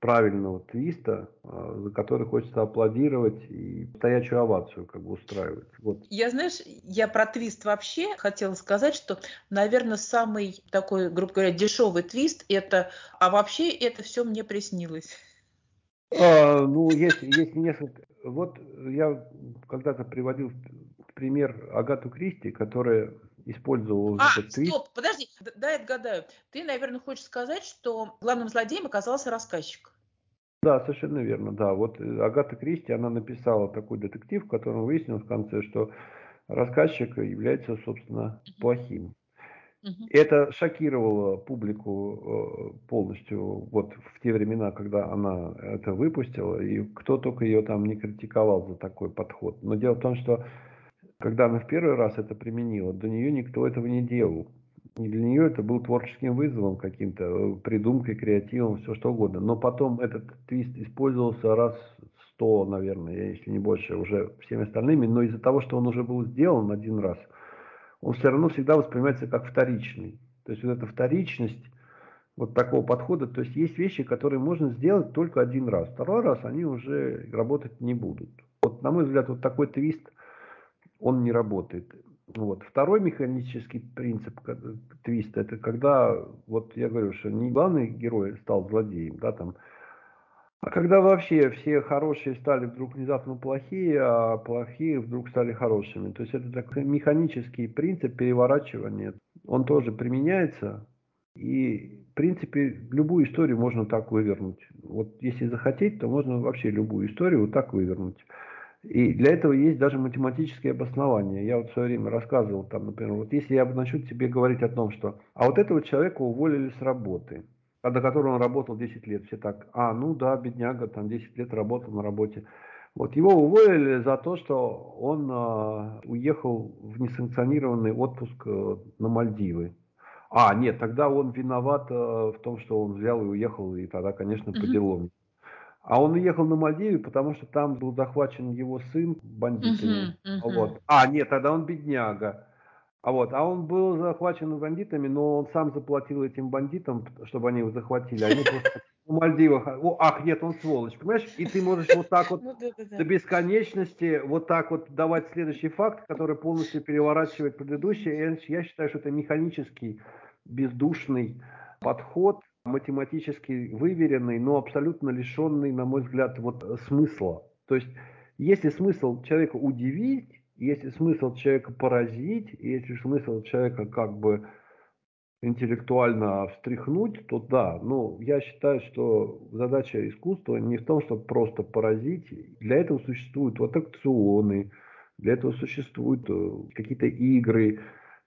правильного твиста, за который хочется аплодировать и стоячую овацию как бы устраивать. Вот. Я, знаешь, я про твист вообще хотела сказать, что, наверное, самый такой, грубо говоря, дешевый твист это, а вообще это все мне приснилось. А, ну, есть, есть несколько... Вот я когда-то приводил пример Агату Кристи, которая использовала... А, этот твист. Стоп, подожди, да, я отгадаю. Ты, наверное, хочешь сказать, что главным злодеем оказался рассказчик. Да, совершенно верно, да. Вот Агата Кристи, она написала такой детектив, в котором выяснилось в конце, что рассказчик является, собственно, плохим. Это шокировало публику полностью вот в те времена, когда она это выпустила, и кто только ее там не критиковал за такой подход. Но дело в том, что когда она в первый раз это применила, до нее никто этого не делал. И для нее это был творческим вызовом каким-то, придумкой, креативом, все что угодно. Но потом этот твист использовался раз сто, наверное, если не больше, уже всеми остальными. Но из-за того, что он уже был сделан один раз, он все равно всегда воспринимается как вторичный. То есть вот эта вторичность вот такого подхода, то есть есть вещи, которые можно сделать только один раз. Второй раз они уже работать не будут. Вот, на мой взгляд, вот такой твист, он не работает. Вот. Второй механический принцип твиста, это когда, вот я говорю, что не главный герой стал злодеем, да, там, а когда вообще все хорошие стали вдруг внезапно плохие, а плохие вдруг стали хорошими. То есть это такой механический принцип переворачивания. Он тоже применяется. И, в принципе, любую историю можно так вывернуть. Вот если захотеть, то можно вообще любую историю вот так вывернуть. И для этого есть даже математические обоснования. Я вот в свое время рассказывал, там, например, вот если я начну тебе говорить о том, что а вот этого человека уволили с работы, до которого он работал десять лет. Все так, а, ну да, бедняга, там десять лет работал на работе. Вот его уволили за то, что он э, уехал в несанкционированный отпуск э, на Мальдивы. А, нет, тогда он виноват э, в том, что он взял и уехал, и тогда, конечно, по делам. Uh-huh. А он уехал на Мальдивы, потому что там был захвачен его сын бандитами. Uh-huh, uh-huh. Вот. А, нет, тогда он бедняга. А вот, а он был захвачен бандитами, но он сам заплатил этим бандитам, чтобы они его захватили. Они просто в Мальдивах. О, ах, нет, он сволочь, понимаешь? И ты можешь вот так вот до бесконечности вот так вот давать следующий факт, который полностью переворачивает предыдущий. Я считаю, что это механический, бездушный подход, математически выверенный, но абсолютно лишенный, на мой взгляд, вот смысла. То есть, если смысл человека удивить, если смысл человека поразить, если смысл человека как бы интеллектуально встряхнуть, то да. Но я считаю, что задача искусства не в том, чтобы просто поразить. Для этого существуют аттракционы, для этого существуют какие-то игры,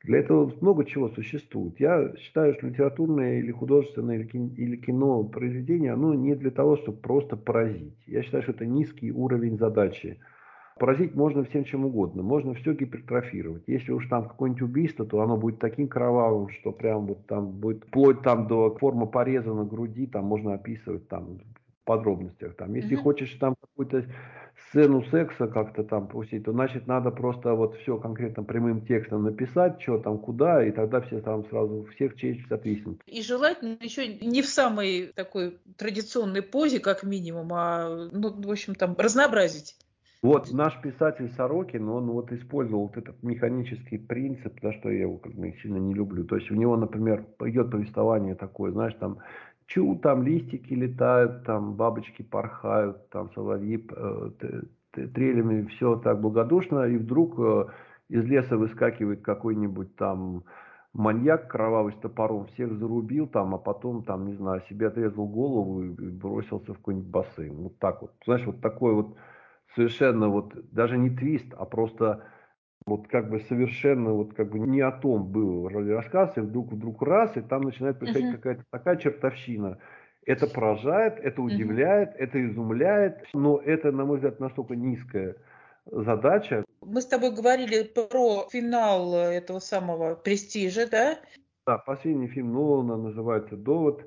для этого много чего существует. Я считаю, что литературное или художественное или кино произведение, оно не для того, чтобы просто поразить. Я считаю, что это низкий уровень задачи. Поразить можно всем чем угодно, можно все гипертрофировать. Если уж там какое-нибудь убийство, то оно будет таким кровавым, что прям вот там будет вплоть там до формы пореза на груди, там можно описывать там в подробностях. Там, если mm-hmm. хочешь там какую-то сцену секса как-то там пустить, то значит надо просто вот все конкретно прямым текстом написать, что там, куда, и тогда все там сразу, всех честь отвиснут. И желательно еще не в самой такой традиционной позе, как минимум, а, ну, в общем, там разнообразить. Вот наш писатель Сорокин, он вот использовал вот этот механический принцип, за что я его как бы сильно не люблю. То есть у него, например, идет повествование такое, знаешь, там, чу, там листики летают, там бабочки порхают, там соловьи э, трелями, все так благодушно, и вдруг э, из леса выскакивает какой-нибудь там маньяк кровавый с топором, всех зарубил там, а потом там, не знаю, себе отрезал голову и бросился в какой-нибудь бассейн. Вот так вот, знаешь, вот такой вот совершенно вот, даже не твист, а просто вот как бы совершенно вот как бы не о том был рассказ, и вдруг, вдруг раз, и там начинает происходить uh-huh. какая-то такая чертовщина. Это поражает, это удивляет, uh-huh. это изумляет, но это, на мой взгляд, настолько низкая задача. Мы с тобой говорили про финал этого самого «Престижа», да? Да, последний фильм Нолана называется «Довод».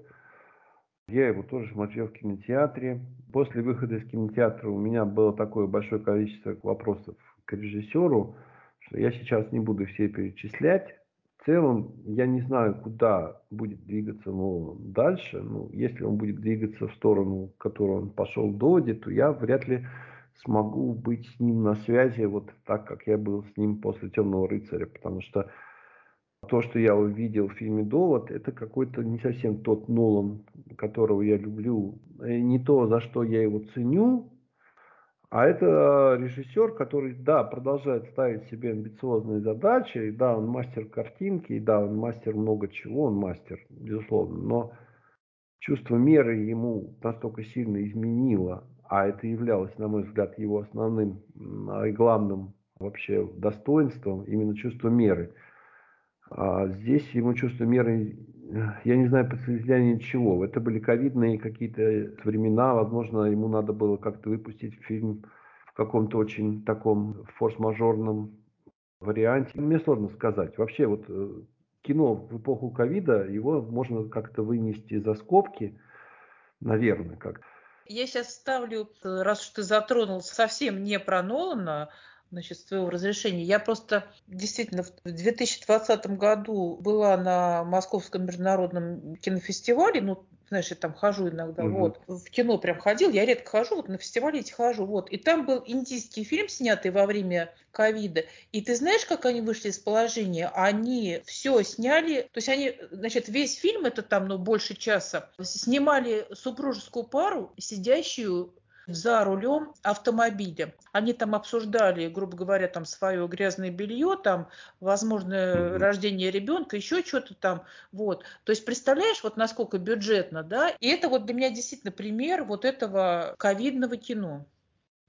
Я его тоже смотрел в кинотеатре. После выхода из кинотеатра у меня было такое большое количество вопросов к режиссеру, что я сейчас не буду все перечислять. В целом, я не знаю, куда будет двигаться Нолан дальше. Ну, если он будет двигаться в сторону, в которую он пошел в «Доводе», то я вряд ли смогу быть с ним на связи вот так, как я был с ним после «Темного рыцаря». Потому что то, что я увидел в фильме «Довод», это какой-то не совсем тот Нолан, которого я люблю. И не то, за что я его ценю. А это режиссер, который, да, продолжает ставить себе амбициозные задачи, и да, он мастер картинки, и да, он мастер много чего, он мастер, безусловно, но чувство меры ему настолько сильно изменило, а это являлось, на мой взгляд, его основным и главным вообще достоинством, именно чувство меры. А здесь ему чувство меры, я не знаю, под влиянием чего. Это были ковидные какие-то времена. Возможно, ему надо было как-то выпустить фильм в каком-то очень таком форс-мажорном варианте. Мне сложно сказать. Вообще, вот кино в эпоху ковида, его можно как-то вынести за скобки, наверное, как-то. Я сейчас вставлю, раз уж ты затронул совсем не про Нолана, значит, с твоего разрешения. Я просто действительно в две тысячи двадцатом году была на Московском международном кинофестивале. Ну, знаешь, я там хожу иногда. Угу. Вот. В кино прям ходил. Я редко хожу, вот на фестивале эти хожу. Вот. И там был индийский фильм, снятый во время ковида. И ты знаешь, как они вышли из положения? Они все сняли. То есть они, значит, весь фильм, это там, ну, больше часа, снимали супружескую пару, сидящую за рулем автомобиля. Они там обсуждали, грубо говоря, там свое грязное белье, там, возможно, mm-hmm. рождение ребенка, еще что-то там. Вот. То есть, представляешь, вот насколько бюджетно, да? И это вот для меня действительно пример вот этого ковидного кино.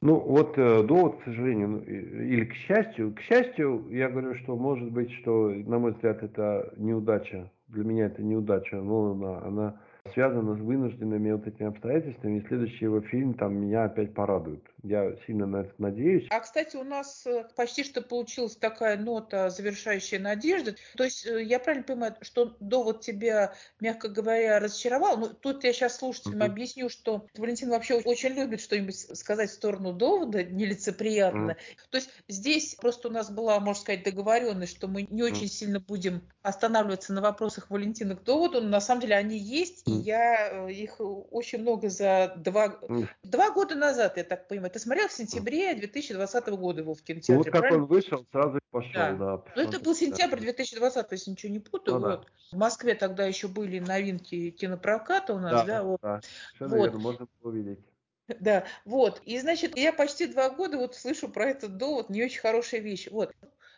Ну, вот «Довод», к сожалению, или к счастью, к счастью, я говорю, что может быть, что, на мой взгляд, это неудача. Для меня это неудача, но она... она... связано с вынужденными вот этими обстоятельствами, и следующий его фильм там меня опять порадует. Я сильно на это надеюсь. А, кстати, у нас почти что получилась такая нота, завершающая надежды. То есть я правильно понимаю, что «Довод» тебя, мягко говоря, разочаровал? Ну, тут я сейчас слушателям mm-hmm. объясню, что Валентин вообще очень любит что-нибудь сказать в сторону «Довода», нелицеприятно. Mm-hmm. То есть здесь просто у нас была, можно сказать, договоренность, что мы не очень mm-hmm. сильно будем останавливаться на вопросах Валентина к «Доводу», но на самом деле они есть, mm-hmm. я их очень много за два... Mm-hmm. два года назад, я так понимаю, ты смотрел в сентябре две тысячи двадцатого года его в кинотеатре, вот как правильно? Он вышел, сразу пошел, да. да ну, это был сентябрь две тысячи двадцатого, если ничего не путаю. Ну, вот. Да. В Москве тогда еще были новинки кинопроката у нас. Да, да, вот. да. Все, наверное, вот. Можно было увидеть. Да, вот. И, значит, я почти два года вот слышу про этот «Довод», не очень хорошая вещь. Вот.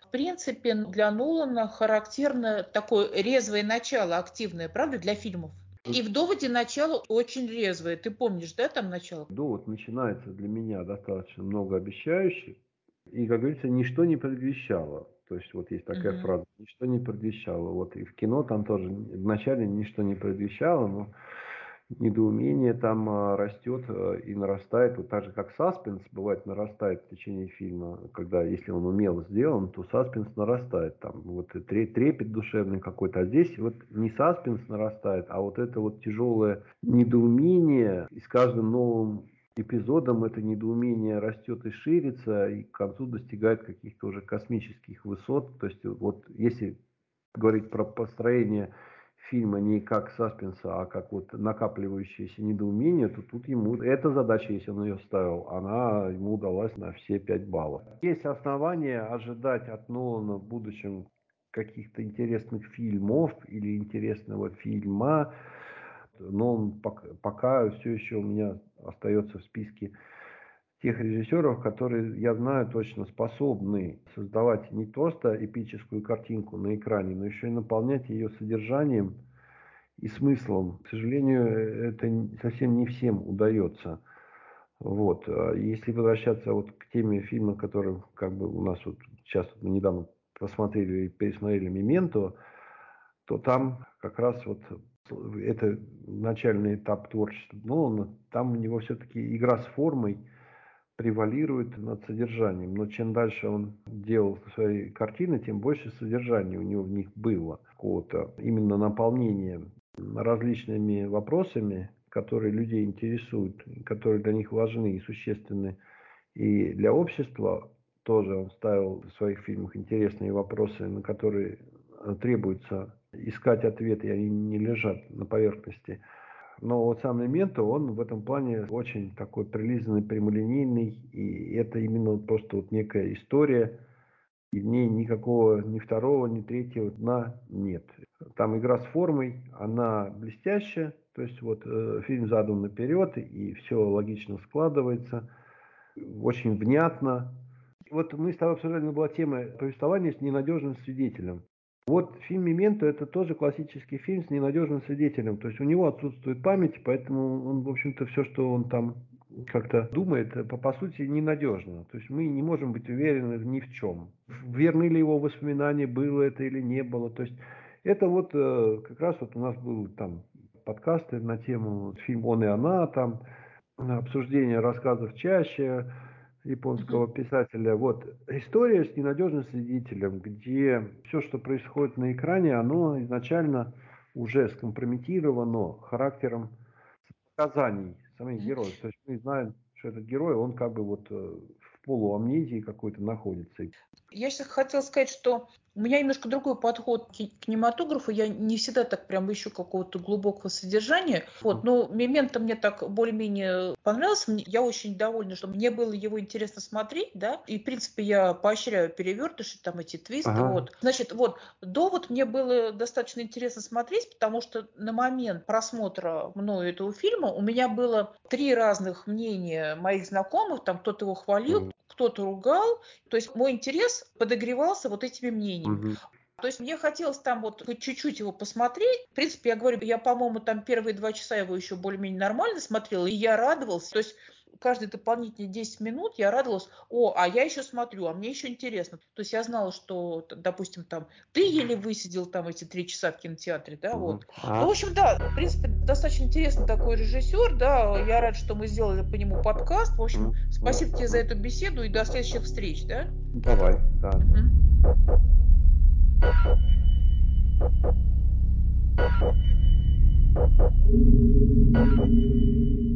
В принципе, для Нолана характерно такое резвое начало, активное, правда, для фильмов? И в «Доводе» начало очень резвое. Ты помнишь, да, там начало? «Довод» начинается для меня достаточно многообещающе. И, как говорится, ничто не предвещало. То есть вот есть такая uh-huh. фраза. Ничто не предвещало. Вот и в кино там тоже вначале ничто не предвещало, но недоумение там растет и нарастает. Вот так же, как саспенс, бывает, нарастает в течение фильма. Когда, если он умело сделан, то саспенс нарастает. Там вот трепет душевный какой-то. А здесь вот не саспенс нарастает, а вот это вот тяжелое недоумение. И с каждым новым эпизодом это недоумение растет и ширится. И к концу достигает каких-то уже космических высот. То есть вот если говорить про построение фильма не как саспенса, а как вот накапливающееся недоумение, то тут ему эта задача, если он ее ставил, она ему удалась на все пять баллов. Есть основания ожидать от Нолана в будущем каких-то интересных фильмов или интересного фильма, но он пока, пока все еще у меня остается в списке тех режиссеров, которые, я знаю точно, способны создавать не просто эпическую картинку на экране, но еще и наполнять ее содержанием и смыслом. К сожалению, это совсем не всем удается. Вот. Если возвращаться вот к теме фильма, который как бы у нас вот сейчас вот мы недавно посмотрели и пересмотрели «Мементо», то там как раз вот это начальный этап творчества Нолана, там у него все-таки игра с формой превалирует над содержанием. Но чем дальше он делал свои картины, тем больше содержания у него в них было. Какого-то именно наполнения различными вопросами, которые людей интересуют, которые для них важны и существенны, и для общества тоже он ставил в своих фильмах интересные вопросы, на которые требуется искать ответы, и они не лежат на поверхности. Но вот сам «Мементо», он в этом плане очень такой прилизанный, прямолинейный, и это именно просто вот некая история, и в ней никакого ни второго, ни третьего дна нет. Там игра с формой, она блестящая, то есть вот э, фильм задан наперед, и все логично складывается, очень внятно. И вот мы с тобой обсуждали, ну, была тема повествования с ненадежным свидетелем. Вот фильм «Мементо» — это тоже классический фильм с ненадежным свидетелем. То есть у него отсутствует память, поэтому он, в общем-то, все, что он там как-то думает, по, по сути, ненадежно. То есть мы не можем быть уверены ни в чем. Верны ли его воспоминания, было это или не было. То есть это вот э, как раз вот у нас был там подкаст на тему фильм «Он и она», там обсуждение рассказов чаще японского писателя. Вот история с ненадежным свидетелем, где все, что происходит на экране, оно изначально уже скомпрометировано характером показаний самих героев. То есть мы знаем, что этот герой, он как бы вот в полуамнезии какой-то находится. Я сейчас хотела сказать, что у меня немножко другой подход к кинематографу. Я не всегда так прям ищу какого-то глубокого содержания. Вот. Но «Мементо» мне так более-менее понравился. Я очень довольна, что мне было его интересно смотреть, да. И, в принципе, я поощряю перевертыши, там эти твисты. Ага. Вот. Значит, вот «Довод» мне было достаточно интересно смотреть, потому что на момент просмотра мною этого фильма у меня было три разных мнения моих знакомых. Там кто-то его хвалил, кто-то ругал. То есть мой интерес подогревался вот этими мнениями. Угу. То есть мне хотелось там вот чуть-чуть его посмотреть. В принципе, я говорю, я, по-моему, там первые два часа его еще более-менее нормально смотрела, и я радовалась. То есть каждые дополнительные десять минут я радовалась. О, а я еще смотрю, а мне еще интересно. То есть я знала, что, допустим, там ты еле высидел там эти три часа в кинотеатре, да, вот. А... Ну, в общем, да, в принципе, достаточно интересный такой режиссер, да. Я рад, что мы сделали по нему подкаст. В общем, спасибо тебе за эту беседу и до следующих встреч, да? Давай, да. Mm-hmm. Thank you.